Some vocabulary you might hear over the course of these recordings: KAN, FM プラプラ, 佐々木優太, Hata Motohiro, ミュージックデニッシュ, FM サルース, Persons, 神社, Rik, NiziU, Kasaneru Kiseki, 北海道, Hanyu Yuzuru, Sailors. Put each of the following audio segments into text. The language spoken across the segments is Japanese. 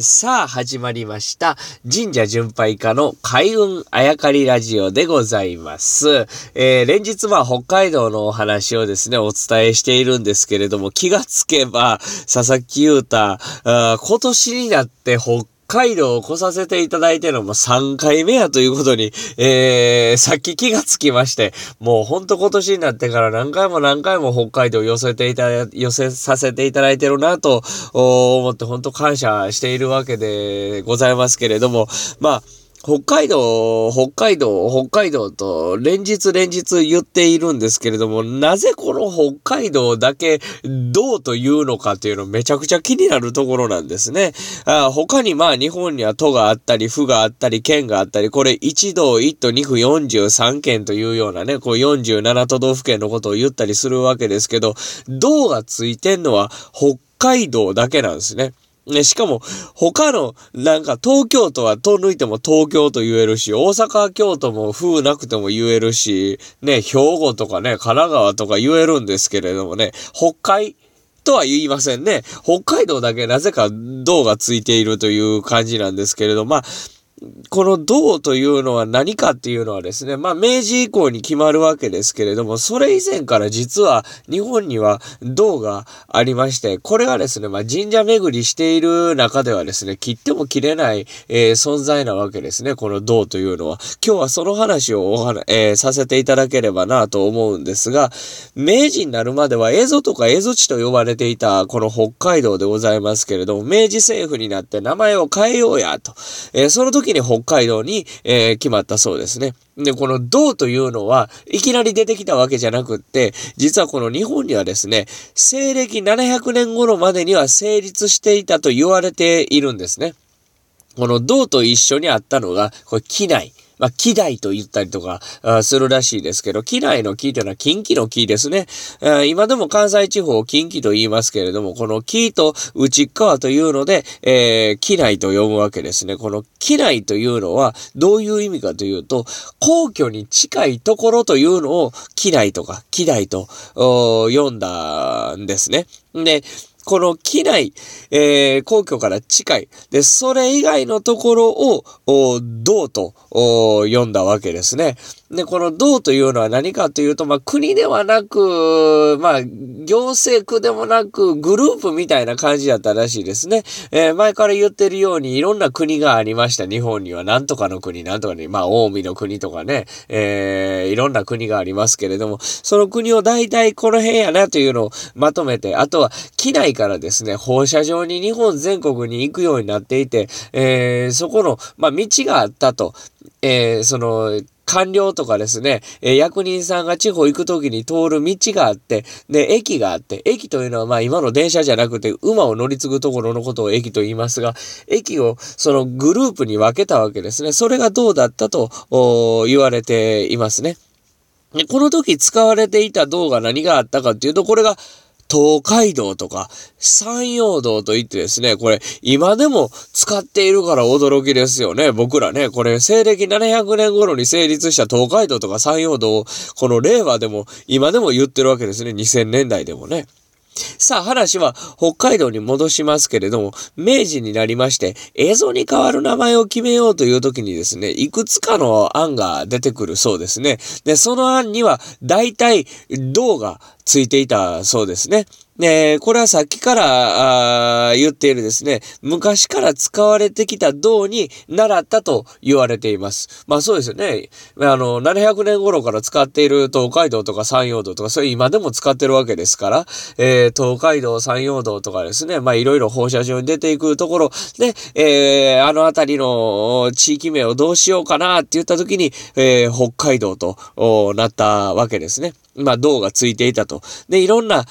さあ始まりました神社巡拝家の開運あやかりラジオでございます、連日北海道のお話をですねお伝えしているんですけれども、気がつけば佐々木優太今年になって北海道を来させていただいてのも3回目やということに、さっき気がつきまして、もうほんと今年になってから何回も北海道寄せさせていただいてるなと思って、ほんと感謝しているわけでございますけれども、北海道と連日言っているんですけれども、なぜこの北海道だけどうというのかというのめちゃくちゃ気になるところなんですね。他に日本には都があったり、府があったり、県があったり、これ1道1都2府43県というようなね、こう47都道府県のことを言ったりするわけですけど、道がついてんのは北海道だけなんですね。しかも他の東京都は都抜いても東京と言えるし、大阪京都も風なくても言えるしね、兵庫とかね、神奈川とか言えるんですけれどもね、北海とは言いませんね。北海道だけなぜか道がついているという感じなんですけれども、この道というのは何かっていうのはですね、明治以降に決まるわけですけれども、それ以前から実は日本には道がありまして、これはですね、神社巡りしている中ではですね、切っても切れない、存在なわけですね、この道というのは。今日はその話をさせていただければなと思うんですが、明治になるまでは蝦夷とか蝦夷地と呼ばれていたこの北海道でございますけれども、明治政府になって名前を変えようやと、その時北海道に、決まったそうですね。で、この道というのはいきなり出てきたわけじゃなくって、実はこの日本にはですね、西暦700年頃までには成立していたと言われているんですね。この道と一緒にあったのがこれ畿内、畿内と言ったりとかするらしいですけど、畿内の畿というのは近畿の畿ですね。今でも関西地方を近畿と言いますけれども、この畿と内側というので、畿内と呼ぶわけですね。この畿内というのはどういう意味かというと、皇居に近いところというのを畿内とか畿内と呼んだんですね。で、この畿内、皇居から近い。で、それ以外のところを、道と呼んだわけですね。で、この道というのは何かというと、国ではなく、行政区でもなく、グループみたいな感じだったらしいですね。前から言ってるように、いろんな国がありました。日本には何とかの国、何とかに、近江の国とかね、いろんな国がありますけれども、その国を大体この辺やなというのをまとめて、あとは畿内からですね、放射状に日本全国に行くようになっていて、そこの、道があったと、その官僚とかですね、役人さんが地方行くときに通る道があって、で、駅があって、駅というのは今の電車じゃなくて馬を乗り継ぐところのことを駅と言いますが、駅をそのグループに分けたわけですね。それがどうだったと言われていますね。で、この時使われていた道が何があったかというと、これが東海道とか山陽道といってですね、これ今でも使っているから驚きですよね。僕らね、これ西暦700年頃に成立した東海道とか山陽道をこの令和でも今でも言ってるわけですね。2000年代でもね。さあ、話は北海道に戻しますけれども、明治になりまして蝦夷に代わる名前を決めようという時にですね、いくつかの案が出てくるそうですね。で、その案には大体道がついていたそうですね。これはさっきから言っているですね、昔から使われてきた道に習ったと言われています。そうですよね。700年頃から使っている東海道とか山陽道とか、それ今でも使ってるわけですから、東海道、山陽道とかですね、いろいろ放射状に出ていくところで、あの辺りの地域名をどうしようかなって言った時に、北海道となったわけですね。道がついていたと。で、いろんな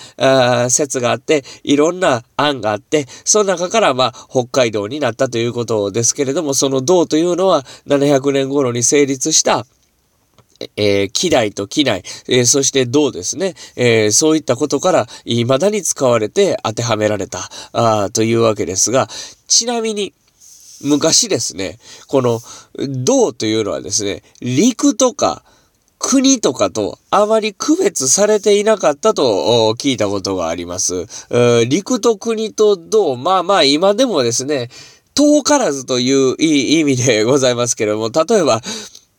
説があって、いろんな案があって、その中から北海道になったということですけれども、その道というのは700年頃に成立した畿内と畿内、そして道ですね、そういったことから未だに使われて当てはめられたというわけですが、ちなみに昔ですね、この道というのはですね、陸とか国とかとあまり区別されていなかったと聞いたことがあります。陸と国と道、今でもですね、遠からずといういい意味でございますけれども、例えば、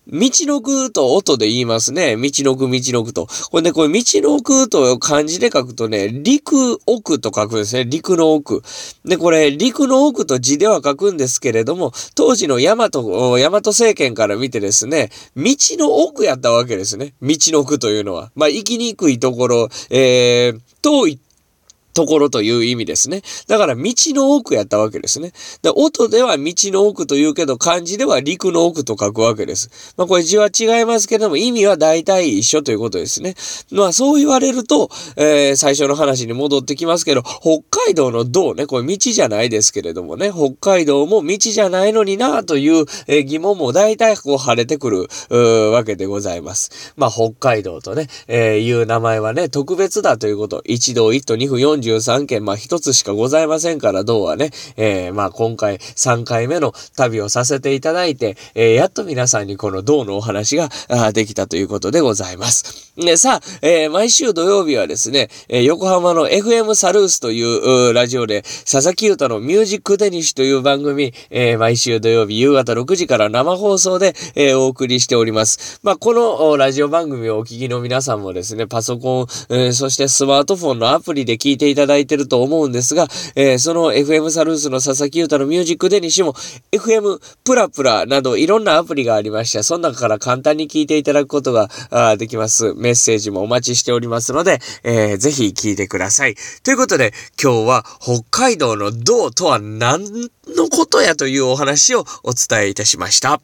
道のくと音で言いますね。道のくと。これね、これ道のくと漢字で書くとね、陸奥と書くんですね。陸の奥。で、これ、陸の奥と字では書くんですけれども、当時の大和政権から見てですね、道の奥やったわけですね。道のくというのは。まあ、行きにくいところ、遠いところという意味ですね。だから道の奥やったわけですね。で、音では道の奥というけど、漢字では陸の奥と書くわけです。まあこれ字は違いますけども、意味は大体一緒ということですね。まあそう言われると、最初の話に戻ってきますけど、北海道の道ね、これ道じゃないですけれどもね、北海道も道じゃないのになという、疑問も大体こう晴れてくるわけでございます。まあ北海道とね、いう名前はね、特別だということ。一道一都二府四13件、まあ一つしかございませんから、道はね、まあ今回3回目の旅をさせていただいて、やっと皆さんにこの道のお話ができたということでございます。ね、さあ、毎週土曜日はですね、横浜の FM サルースというラジオで、佐々木優太のミュージックデニッシュという番組、毎週土曜日夕方6時から生放送で、お送りしております。まあこのラジオ番組をお聞きの皆さんもですね、パソコン、そしてスマートフォンのアプリで聞いていただいてると思うんですが、その FM サルースの佐々木優太のミュージックデニッシュも FM プラプラなどいろんなアプリがありまして、その中から簡単に聞いていただくことができます。メッセージもお待ちしておりますので、ぜひ聞いてくださいということで、今日は北海道の道とは何のことやというお話をお伝えいたしました。